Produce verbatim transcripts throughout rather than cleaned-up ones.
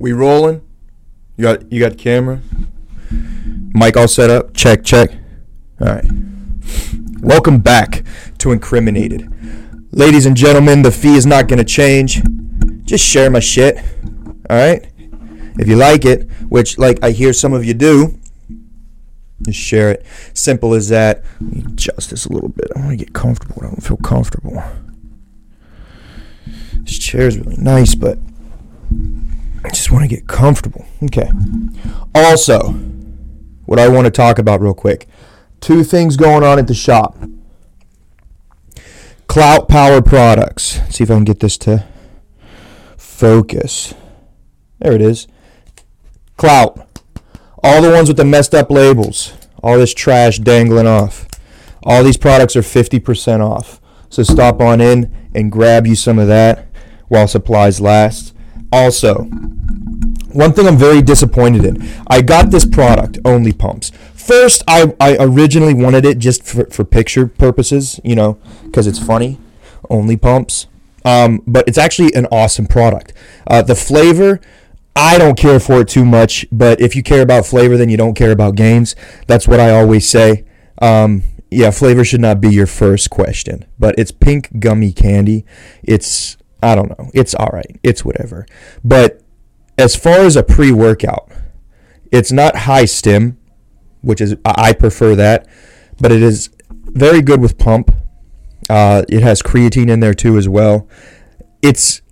We rolling? You got you got camera? Mic all set up? Check, check. All right. Welcome back to Incriminated. Ladies and gentlemen, the fee is not going to change. Just share my shit. All right? If you like it, which like I hear some of you do, just share it. Simple as that. Let me adjust this a little bit. I want to get comfortable. I don't feel comfortable. This chair is really nice, but I just want to get comfortable. Okay. Also, what I want to talk about real quick. Two things going on at the shop. Clout Power Products. Let's see if I can get this to focus. There it is. Clout. All the ones with the messed up labels. All this trash dangling off. All these products are fifty percent off. So stop on in and grab you some of that while supplies last. Also, one thing I'm very disappointed in. I got this product, Only Pumps. First, I, I originally wanted it just for, for picture purposes, you know, because it's funny. Only Pumps. Um, but it's actually an awesome product. Uh, the flavor, I don't care for it too much, but if you care about flavor, then you don't care about gains. That's what I always say. Um, yeah, flavor should not be your first question. But it's pink gummy candy. It's... I don't know. It's all right. It's whatever. But as far as a pre-workout, it's not high stim, which is I prefer that, but it is very good with pump. Uh, it has creatine in there too as well. It's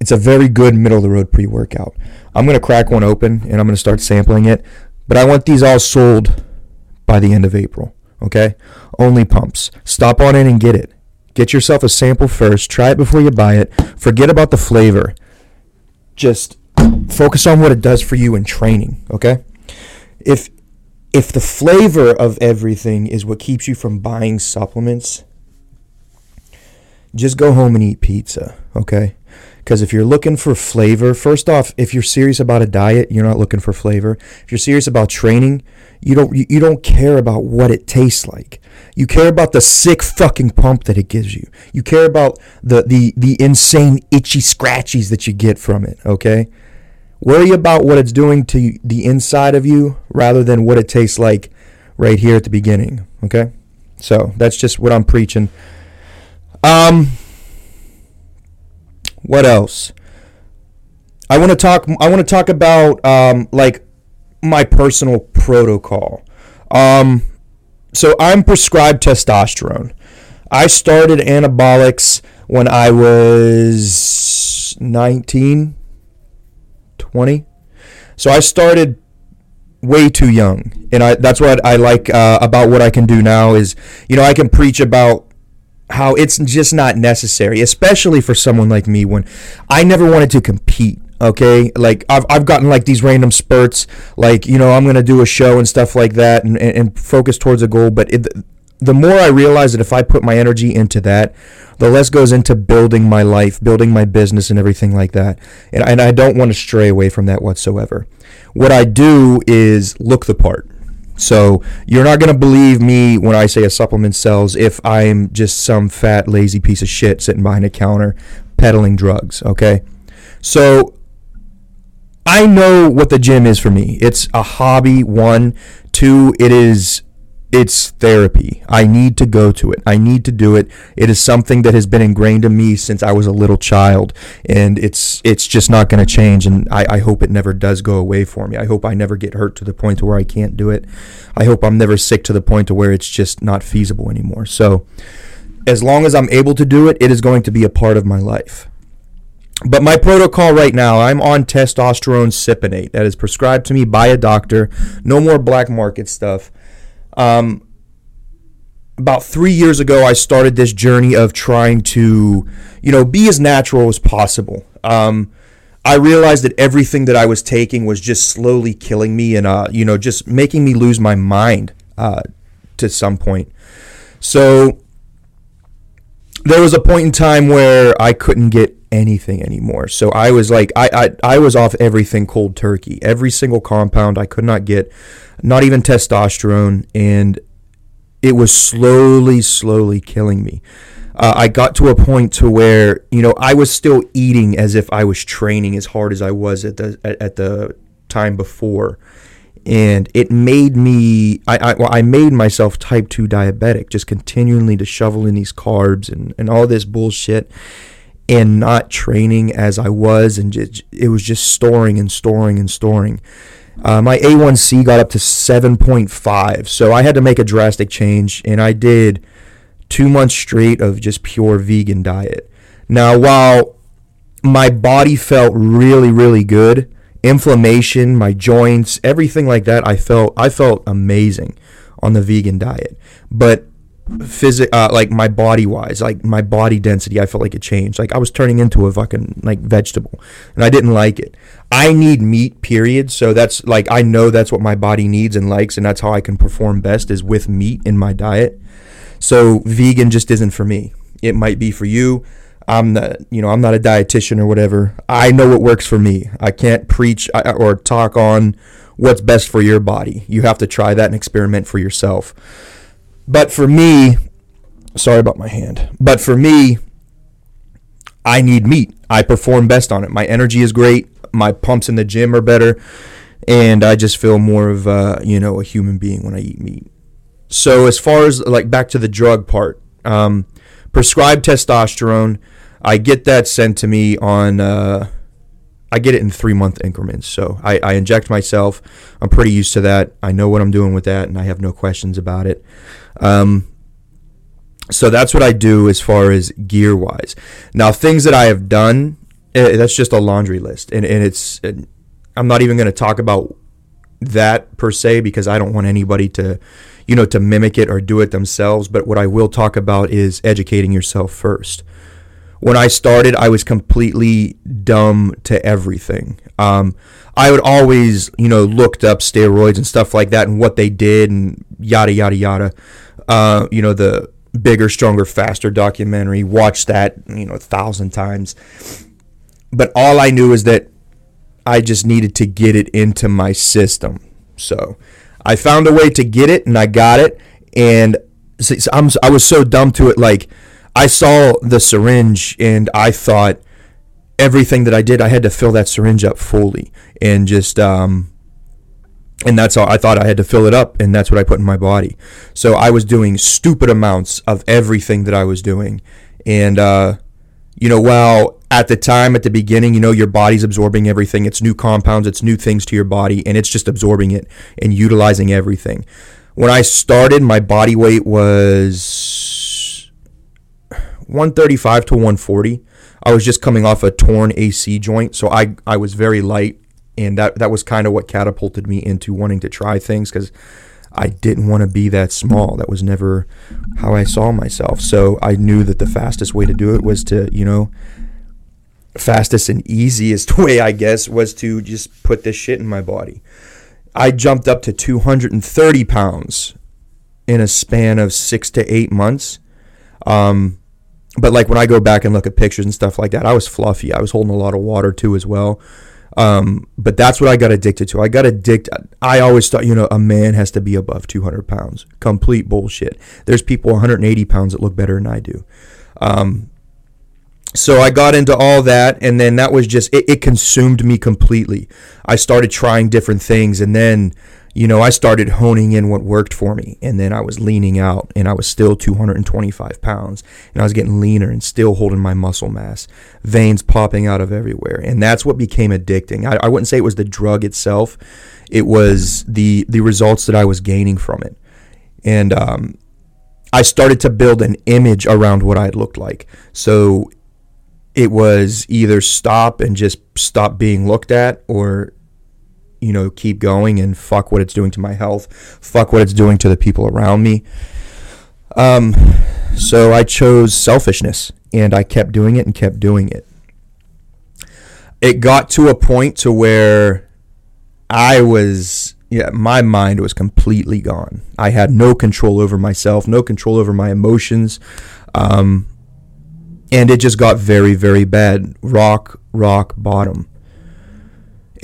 it's a very good middle of the road pre-workout. I'm gonna crack one open and I'm gonna start sampling it. But I want these all sold by the end of April. Okay? Only Pumps. Stop on in and get it. Get yourself a sample first. Try it before you buy it. Forget about the flavor. Just focus on what it does for you in training, okay? If if the flavor of everything is what keeps you from buying supplements, just go home and eat pizza, okay? Because if you're looking for flavor, first off, if you're serious about a diet, you're not looking for flavor. If you're serious about training, you don't you don't care about what it tastes like. You care about the sick fucking pump that it gives you. You care about the the the insane itchy scratchies that you get from it, okay? Worry about what it's doing to the inside of you rather than what it tastes like right here at the beginning, okay? So that's just what I'm preaching. Um, what else? I want to talk. I want to talk about um, like my personal protocol. Um. So I'm prescribed testosterone. I started anabolics when I was nineteen, twenty. So I started way too young. And I that's what I like uh, about what I can do now is, you know, I can preach about how it's just not necessary, especially for someone like me when I never wanted to compete. Okay, like I've I've gotten like these random spurts, like, you know, I'm gonna do a show and stuff like that, and, and, and focus towards a goal. But it, the more I realize that if I put my energy into that, the less goes into building my life, building my business, and everything like that. And and I don't want to stray away from that whatsoever. What I do is look the part. So you're not gonna believe me when I say a supplement sells if I'm just some fat, lazy piece of shit sitting behind a counter peddling drugs. Okay, so I know what the gym is for me. It's a hobby, one. Two, it is, it's therapy. I need to go to it. I need to do it. It is something that has been ingrained in me since I was a little child, and it's it's just not going to change, and I, I hope it never does go away for me. I hope I never get hurt to the point to where I can't do it. I hope I'm never sick to the point to where it's just not feasible anymore. So as long as I'm able to do it, it is going to be a part of my life. But my protocol right now, I'm on testosterone cypionate that is prescribed to me by a doctor. No more black market stuff. Um, about three years ago, I started this journey of trying to, you know, be as natural as possible. Um, I realized that everything that I was taking was just slowly killing me and, uh, you know, just making me lose my mind uh, to some point. So there was a point in time where I couldn't get anything anymore. So I was like, I, I I was off everything cold turkey. Every single compound I could not get, not even testosterone, and it was slowly, slowly killing me. uh, I got to a point to where, you know, I was still eating as if I was training as hard as I was at the at, at the time before. And it made me, I I, well, I made myself type two diabetic, just continually to shovel in these carbs and, and all this bullshit and not training as I was. And just, it was just storing and storing and storing. Uh, my A one C got up to seven point five. So I had to make a drastic change. And I did two months straight of just pure vegan diet. Now, while my body felt really, really good, inflammation, my joints, everything like that, I felt I felt amazing on the vegan diet. But physic, uh, like my body wise, like my body density, I felt like it changed. Like I was turning into a fucking like vegetable, and I didn't like it. I need meat, period. So that's like I know that's what my body needs and likes, and that's how I can perform best is with meat in my diet. So vegan just isn't for me. It might be for you. I'm not, you know, I'm not a dietitian or whatever. I know what works for me. I can't preach or talk on what's best for your body. You have to try that and experiment for yourself. But for me, sorry about my hand. But for me, I need meat. I perform best on it. My energy is great. My pumps in the gym are better, and I just feel more of uh, you know, a human being when I eat meat. So as far as like back to the drug part, um, prescribed testosterone. I get that sent to me on, uh, I get it in three-month increments. So I, I inject myself. I'm pretty used to that. I know what I'm doing with that, and I have no questions about it. Um, so that's what I do as far as gear-wise. Now, things that I have done, eh, that's just a laundry list. And, and it's, it, I'm not even going to talk about that per se because I don't want anybody to, you know, to mimic it or do it themselves. But what I will talk about is educating yourself first. When I started, I was completely dumb to everything. Um, I would always, you know, looked up steroids and stuff like that and what they did and yada, yada, yada. Uh, you know, the Bigger, Stronger, Faster documentary, watched that, you know, a thousand times. But all I knew is that I just needed to get it into my system. So I found a way to get it and I got it. And I'm, I was so dumb to it, like, I saw the syringe and I thought everything that I did, I had to fill that syringe up fully and just, um, and that's all I thought I had to fill it up. And that's what I put in my body. So I was doing stupid amounts of everything that I was doing. And, uh, you know, while at the time, at the beginning, you know, your body's absorbing everything. It's new compounds, it's new things to your body, and it's just absorbing it and utilizing everything. When I started, my body weight was one thirty-five to one forty. I was just coming off a torn A C joint, so I, I was very light, and that, that was kind of what catapulted me into wanting to try things because I didn't want to be that small. That was never how I saw myself. So I knew that the fastest way to do it was to, you know, fastest and easiest way, I guess, was to just put this shit in my body. I jumped up to two hundred thirty pounds in a span of six to eight months. Um, But, like, when I go back and look at pictures and stuff like that, I was fluffy. I was holding a lot of water, too, as well. Um, but that's what I got addicted to. I got addicted. I always thought, you know, a man has to be above two hundred pounds. Complete bullshit. There's people one hundred eighty pounds that look better than I do. Um, so I got into all that, and then that was just, it, it consumed me completely. I started trying different things, and then, you know, I started honing in what worked for me, and then I was leaning out, and I was still two hundred twenty-five pounds, and I was getting leaner and still holding my muscle mass, veins popping out of everywhere, and that's what became addicting. I, I wouldn't say it was the drug itself. It was the the results that I was gaining from it, and um, I started to build an image around what I looked like, so it was either stop and just stop being looked at or, you know, keep going and fuck what it's doing to my health, fuck what it's doing to the people around me. Um, so I chose selfishness, and I kept doing it and kept doing it. It got to a point to where I was, yeah, my mind was completely gone. I had no control over myself, no control over my emotions, um, and it just got very, very bad. Rock, rock bottom.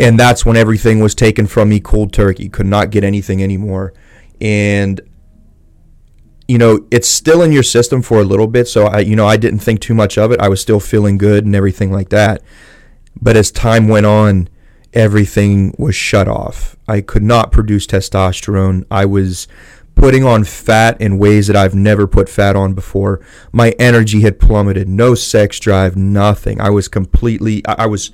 And that's when everything was taken from me cold turkey. Could not get anything anymore. And you know, it's still in your system for a little bit. So, I, you know, I didn't think too much of it. I was still feeling good and everything like that. But as time went on, everything was shut off. I could not produce testosterone. I was putting on fat in ways that I've never put fat on before. My energy had plummeted. No sex drive, nothing. I was completely, I was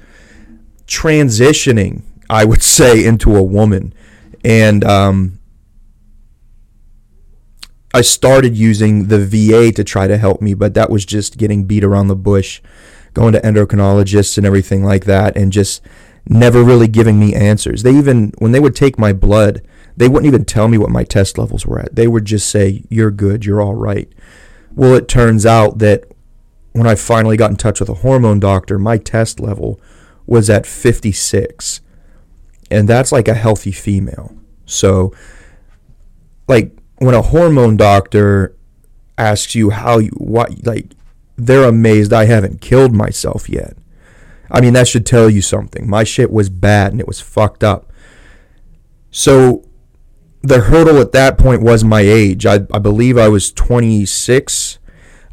transitioning, I would say, into a woman. And um, I started using the V A to try to help me, but that was just getting beat around the bush, going to endocrinologists and everything like that, and just never really giving me answers. They even, when they would take my blood, they wouldn't even tell me what my test levels were at. They would just say, you're good, you're all right. Well, it turns out that when I finally got in touch with a hormone doctor, my test level was at fifty-six. And that's like a healthy female. So, like, when a hormone doctor asks you how you, what, like, they're amazed I haven't killed myself yet. I mean, that should tell you something. My shit was bad and it was fucked up. So the hurdle at that point was my age. I, I believe I was twenty-six.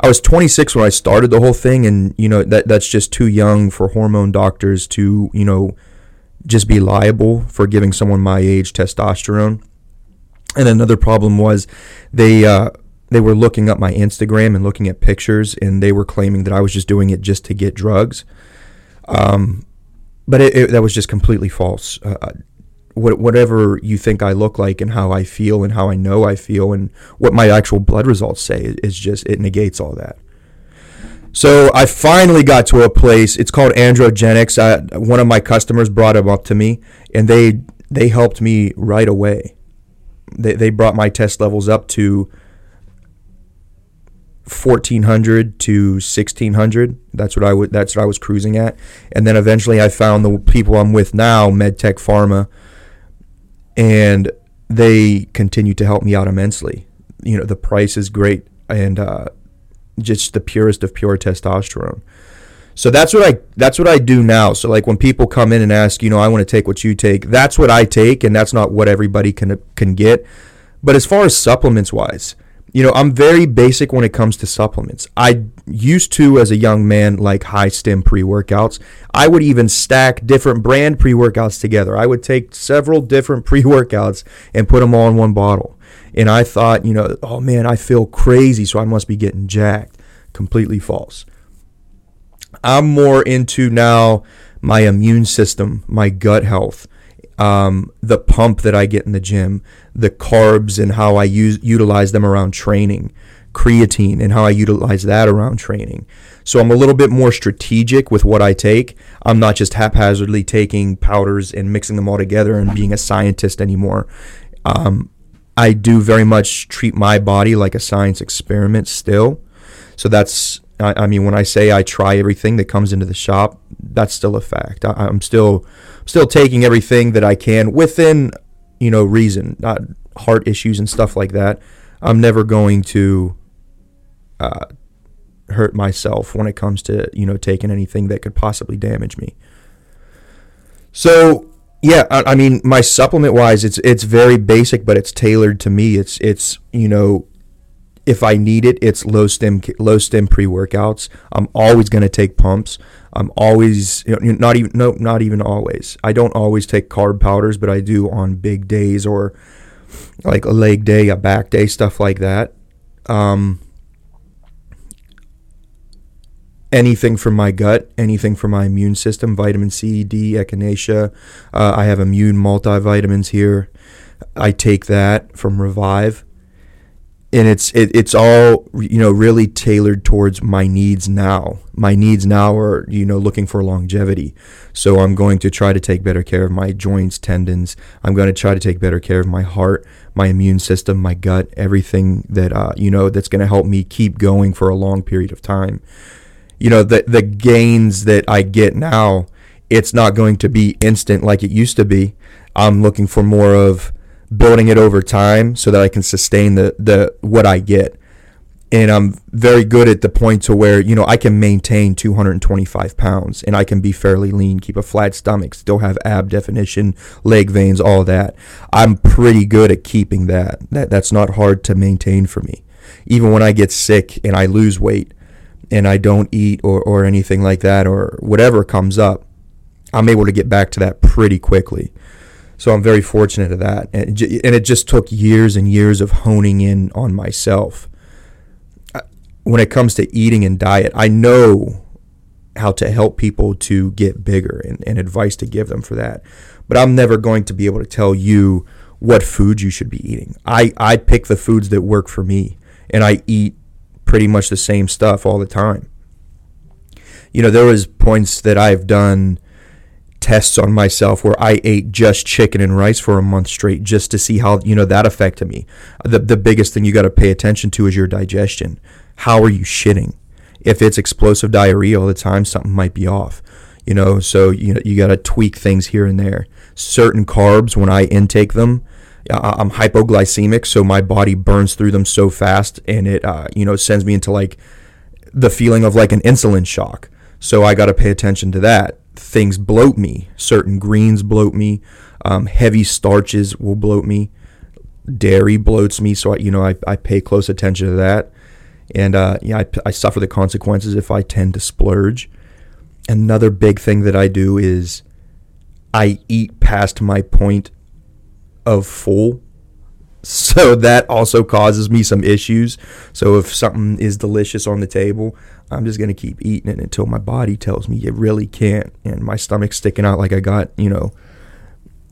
I was twenty-six when I started the whole thing, and, you know, that that's just too young for hormone doctors to, you know, just be liable for giving someone my age testosterone. And another problem was they uh, they were looking up my Instagram and looking at pictures, and they were claiming that I was just doing it just to get drugs. Um, but it, it, that was just completely false. Uh, whatever you think I look like and how I feel and how I know I feel and what my actual blood results say is just, it negates all that. So I finally got to a place, it's called Androgenics. I, one of my customers brought him up to me, and they they helped me right away. They they brought my test levels up to fourteen hundred to sixteen hundred. That's what I would. That's what I was cruising at. And then eventually, I found the people I'm with now, MedTech Pharma, and they continue to help me out immensely. You know, the price is great, and uh, just the purest of pure testosterone. So that's what I that's what I do now. So, like, when people come in and ask, you know, I want to take what you take, that's what I take, and that's not what everybody can can get. But as far as supplements wise, you know, I'm very basic when it comes to supplements. I used to, as a young man, like high stem pre-workouts. I would even stack different brand pre-workouts together. I would take several different pre-workouts and put them all in one bottle. And I thought, you know, oh man, I feel crazy, so I must be getting jacked. Completely false. I'm more into now my immune system, my gut health, um, the pump that I get in the gym, the carbs and how I use utilize them around training, creatine and how I utilize that around training. So I'm a little bit more strategic with what I take. I'm not just haphazardly taking powders and mixing them all together and being a scientist anymore. Um, I do very much treat my body like a science experiment still. So that's... I mean, when I say I try everything that comes into the shop, that's still a fact. I, I'm still still taking everything that I can within, you know, reason, not heart issues and stuff like that. I'm never going to uh, hurt myself when it comes to, you know, taking anything that could possibly damage me. So, yeah, I, I mean, my supplement-wise, it's it's very basic, but it's tailored to me. It's, it's you know... If I need it, it's low stem low stem pre-workouts. I'm always going to take pumps. I'm always, you know, not even no not even always. I don't always take carb powders, but I do on big days or like a leg day, a back day, stuff like that. Um, anything for my gut, anything for my immune system, vitamin C, D, echinacea. Uh, I have immune multivitamins here. I take that from Revive. And it's it, it's all, you know, really tailored towards my needs now. My needs now are, you know, looking for longevity. So I'm going to try to take better care of my joints, tendons. I'm going to try to take better care of my heart, my immune system, my gut, everything that, uh, you know, that's going to help me keep going for a long period of time. You know, the, the gains that I get now, it's not going to be instant like it used to be. I'm looking for more of building it over time so that I can sustain the, the what I get. And I'm very good at the point to where, you know, I can maintain two hundred twenty-five pounds and I can be fairly lean, keep a flat stomach, still have ab definition, leg veins, all that. I'm pretty good at keeping that. that. That's not hard to maintain for me. even when I get sick and I lose weight and I don't eat or, or anything like that, or whatever comes up, I'm able to get back to that pretty quickly. So I'm very fortunate of that. And it, j- and it just took years and years of honing in on myself. I, when it comes to eating and diet, I know how to help people to get bigger and, and advice to give them for that. But I'm never going to be able to tell you what foods you should be eating. I, I pick the foods that work for me, and I eat pretty much the same stuff all the time. You know, there was points that I've done tests on myself where I ate just chicken and rice for a month straight just to see how, you know, that affected me. The the biggest thing you got to pay attention to is your digestion. How are you shitting? If it's explosive diarrhea all the time, something might be off. You know, so you know, you got to tweak things here and there. Certain carbs, when I intake them, I'm hypoglycemic, so my body burns through them so fast, and it uh, you know sends me into like the feeling of like an insulin shock. So I got to pay attention to that. Things bloat me. Certain greens bloat me. Um, heavy starches will bloat me. Dairy bloats me. So I, you know, I I pay close attention to that, and uh, yeah, I, I suffer the consequences if I tend to splurge. Another big thing that I do is I eat past my point of full. So that also causes me some issues. So if something is delicious on the table, I'm just going to keep eating it until my body tells me you really can't. And my stomach's sticking out like I got, you know,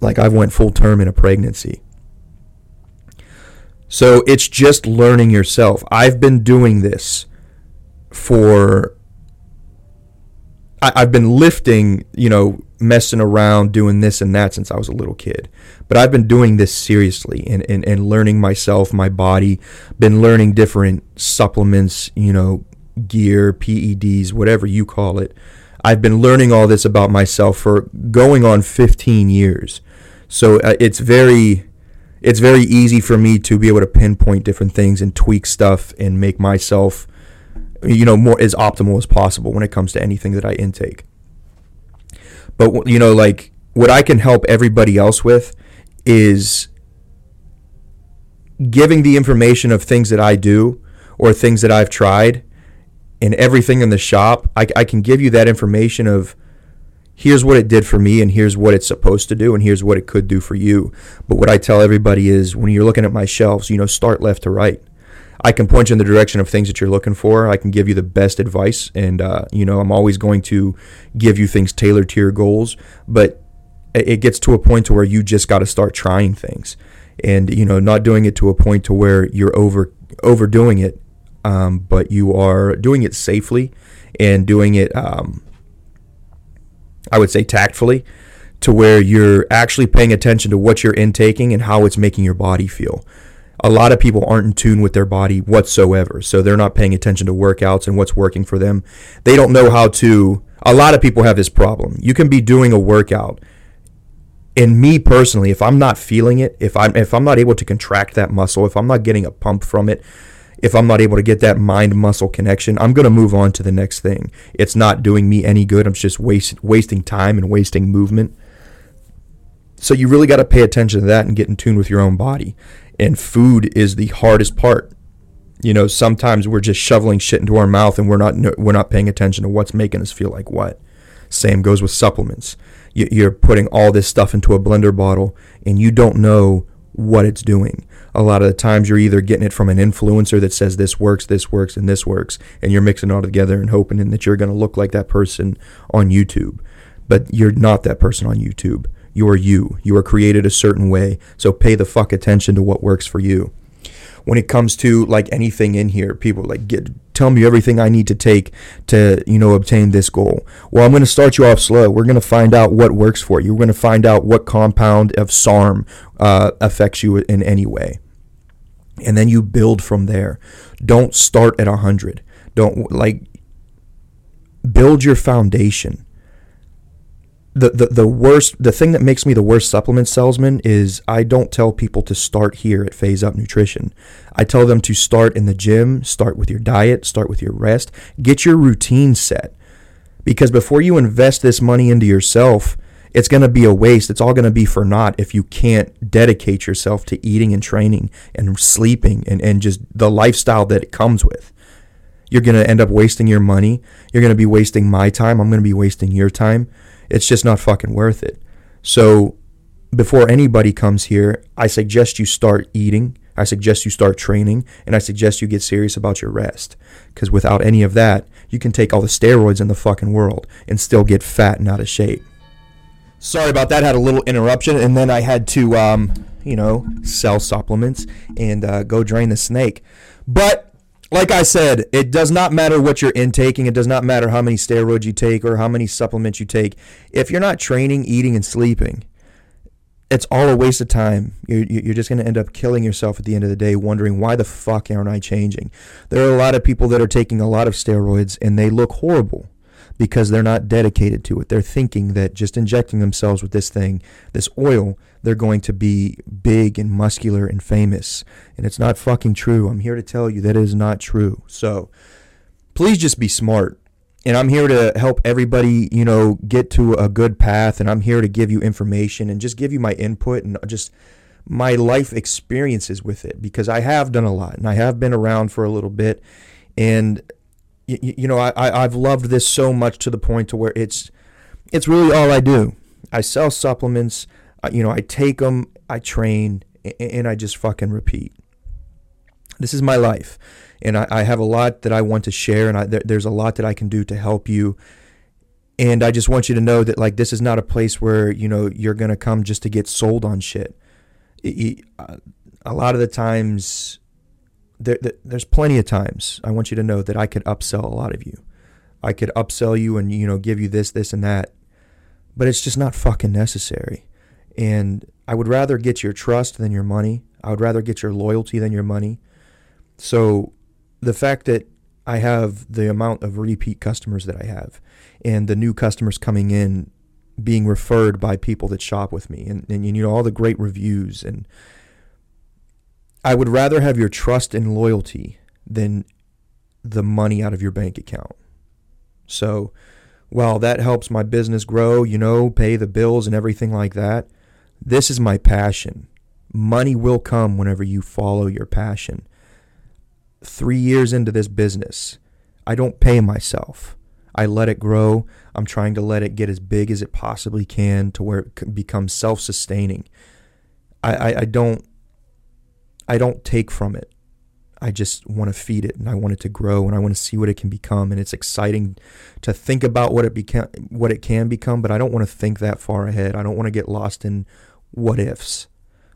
like I went full term in a pregnancy. So it's just learning yourself. I've been doing this for... I've been lifting, you know, messing around, doing this and that since I was a little kid. But I've been doing this seriously and, and, and learning myself, my body, been learning different supplements, you know, gear, P E Ds, whatever you call it. I've been learning all this about myself for going on fifteen years. So uh, it's very it's very easy for me to be able to pinpoint different things and tweak stuff and make myself, you know, more as optimal as possible when it comes to anything that I intake. But, you know, like what I can help everybody else with is giving the information of things that I do or things that I've tried and everything in the shop. I, I can give you that information of here's what it did for me and here's what it's supposed to do and here's what it could do for you. But what I tell everybody is when you're looking at my shelves, you know, start left to right. I can point you in the direction of things that you're looking for. I can give you the best advice, and uh, you know, I'm always going to give you things tailored to your goals. But it gets to a point to where you just got to start trying things, and you know, not doing it to a point to where you're over overdoing it, um, but you are doing it safely and doing it, um, I would say, tactfully, to where you're actually paying attention to what you're intaking and how it's making your body feel. A lot of people aren't in tune with their body whatsoever, so they're not paying attention to workouts and what's working for them. They don't know how to... A lot of people have this problem. You can be doing a workout, and me personally, if I'm not feeling it, if I'm, if I'm not able to contract that muscle, if I'm not getting a pump from it, if I'm not able to get that mind-muscle connection, I'm going to move on to the next thing. It's not doing me any good. I'm just waste, wasting time and wasting movement. So you really got to pay attention to that and get in tune with your own body. And food is the hardest part. You know, sometimes we're just shoveling shit into our mouth and we're not we're not paying attention to what's making us feel like what. Same goes with supplements. You're putting all this stuff into a blender bottle and you don't know what it's doing. A lot of the times you're either getting it from an influencer that says this works, this works, and this works, and you're mixing it all together and hoping that you're going to look like that person on YouTube. But you're not that person on YouTube. You are you. You are created a certain way, so pay the fuck attention to what works for you. When it comes to like anything in here, people are like, get, tell me everything I need to take to, you know, obtain this goal. Well, I'm going to start you off slow. We're going to find out what works for you. We're going to find out what compound of S A R M uh, affects you in any way, and then you build from there. Don't start at a hundred. Don't like build your foundation. The, the the worst the thing that makes me the worst supplement salesman is I don't tell people to start here at Phase Up Nutrition. I tell them to start in the gym, start with your diet, start with your rest, get your routine set. Because before you invest this money into yourself, It's going to be a waste. It's all going to be for naught if you can't dedicate yourself to eating and training and sleeping and, and just the lifestyle that it comes with. You're going to end up wasting your money. You're going to be wasting my time. I'm going to be wasting your time. It's just not fucking worth it. So before anybody comes here, I suggest you start eating. I suggest you start training. And I suggest you get serious about your rest. Because without any of that, you can take all the steroids in the fucking world and still get fat and out of shape. Sorry about that. Had a little interruption. And then I had to, um, you know, sell supplements and uh, go drain the snake. But like I said, it does not matter what you're intaking. It does not matter how many steroids you take or how many supplements you take. If you're not training, eating, and sleeping, it's all a waste of time. You're, you're just going to end up killing yourself at the end of the day, wondering why the fuck aren't I changing? There are a lot of people that are taking a lot of steroids, and they look horrible because they're not dedicated to it. They're thinking that just injecting themselves with this thing, this oil, they're going to be big and muscular and famous. And it's not fucking true. I'm here to tell you that it is not true. So please just be smart. And I'm here to help everybody, you know, get to a good path. And I'm here to give you information and just give you my input and just my life experiences with it. Because I have done a lot and I have been around for a little bit. And You, you know, I, I've loved this so much to the point to where it's it's really all I do. I sell supplements, you know, I take them, I train, and I just fucking repeat. This is my life, and I, I have a lot that I want to share, and I, there, there's a lot that I can do to help you. And I just want you to know that, like, this is not a place where, you know, you're going to come just to get sold on shit. It, it, a lot of the times... There, there, there's plenty of times I want you to know that I could upsell a lot of you. I could upsell you and, you know, give you this, this, and that. But it's just not fucking necessary. And I would rather get your trust than your money. I would rather get your loyalty than your money. So the fact that I have the amount of repeat customers that I have and the new customers coming in being referred by people that shop with me and, and you know, all the great reviews and I would rather have your trust and loyalty than the money out of your bank account. So while that helps my business grow, you know, pay the bills and everything like that, this is my passion. Money will come whenever you follow your passion. Three years into this business, I don't pay myself. I let it grow. I'm trying to let it get as big as it possibly can to where it becomes self-sustaining. I, I, I don't I don't take from it. I just want to feed it and I want it to grow and I want to see what it can become. And it's exciting to think about what it became, what it can become, but I don't want to think that far ahead. I don't want to get lost in what ifs.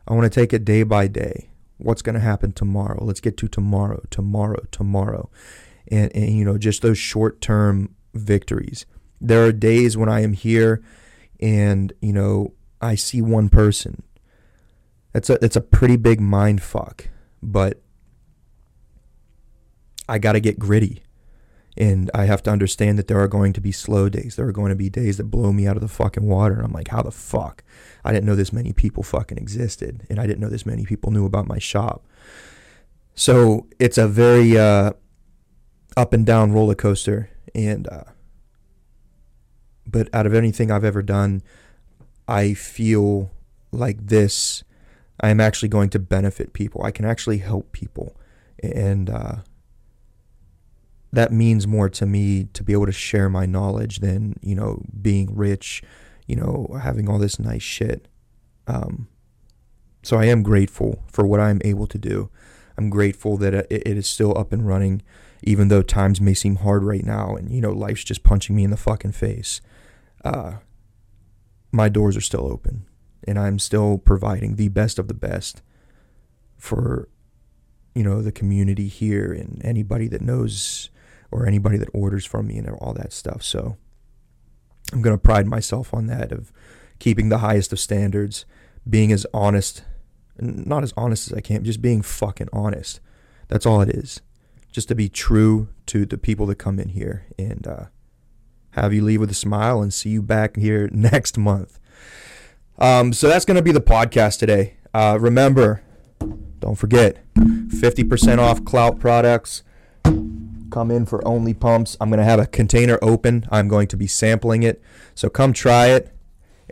I want to take it day by day. What's going to happen tomorrow? Let's get to tomorrow, tomorrow, tomorrow. And, and you know, just those short-term victories. There are days when I am here and, you know, I see one person. That's a that's a pretty big mind fuck, but I got to get gritty, and I have to understand that there are going to be slow days. There are going to be days that blow me out of the fucking water, and I'm like, how the fuck? I didn't know this many people fucking existed, and I didn't know this many people knew about my shop. So it's a very uh, up and down roller coaster, and uh, but out of anything I've ever done, I feel like this. I am actually going to benefit people. I can actually help people. And uh, that means more to me to be able to share my knowledge than, you know, being rich, you know, having all this nice shit. Um, so I am grateful for what I'm able to do. I'm grateful that it, it is still up and running, even though times may seem hard right now. And, you know, life's just punching me in the fucking face. Uh, my doors are still open. And I'm still providing the best of the best for, you know, the community here and anybody that knows or anybody that orders from me and all that stuff. So I'm going to pride myself on that, of keeping the highest of standards, being as honest, not as honest as I can, just being fucking honest. That's all it is. Just to be true to the people that come in here and uh, have you leave with a smile and see you back here next month. Um, so that's going to be the podcast today. Uh, remember, don't forget, fifty percent off Clout products. Come in for Only Pumps. I'm going to have a container open. I'm going to be sampling it. So come try it.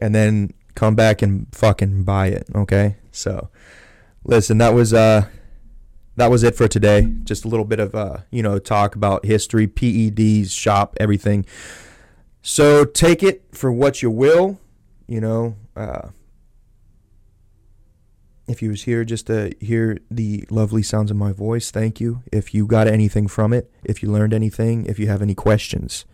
and then come back and fucking buy it, okay? So, listen, that was uh, that was it for today. Just a little bit of, uh, you know, talk about history, P E Ds, shop, everything. So, take it for what you will, you know, uh, if you was here just to hear the lovely sounds of my voice, thank you. If you got anything from it, if you learned anything, if you have any questions,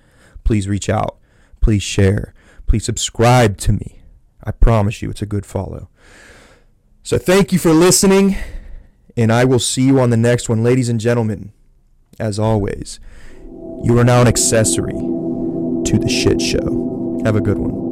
please reach out. Please share. Please subscribe to me. I promise you it's a good follow. So thank you for listening, and I will see you on the next one. Ladies and gentlemen, as always, you are now an accessory to the shit show. Have a good one.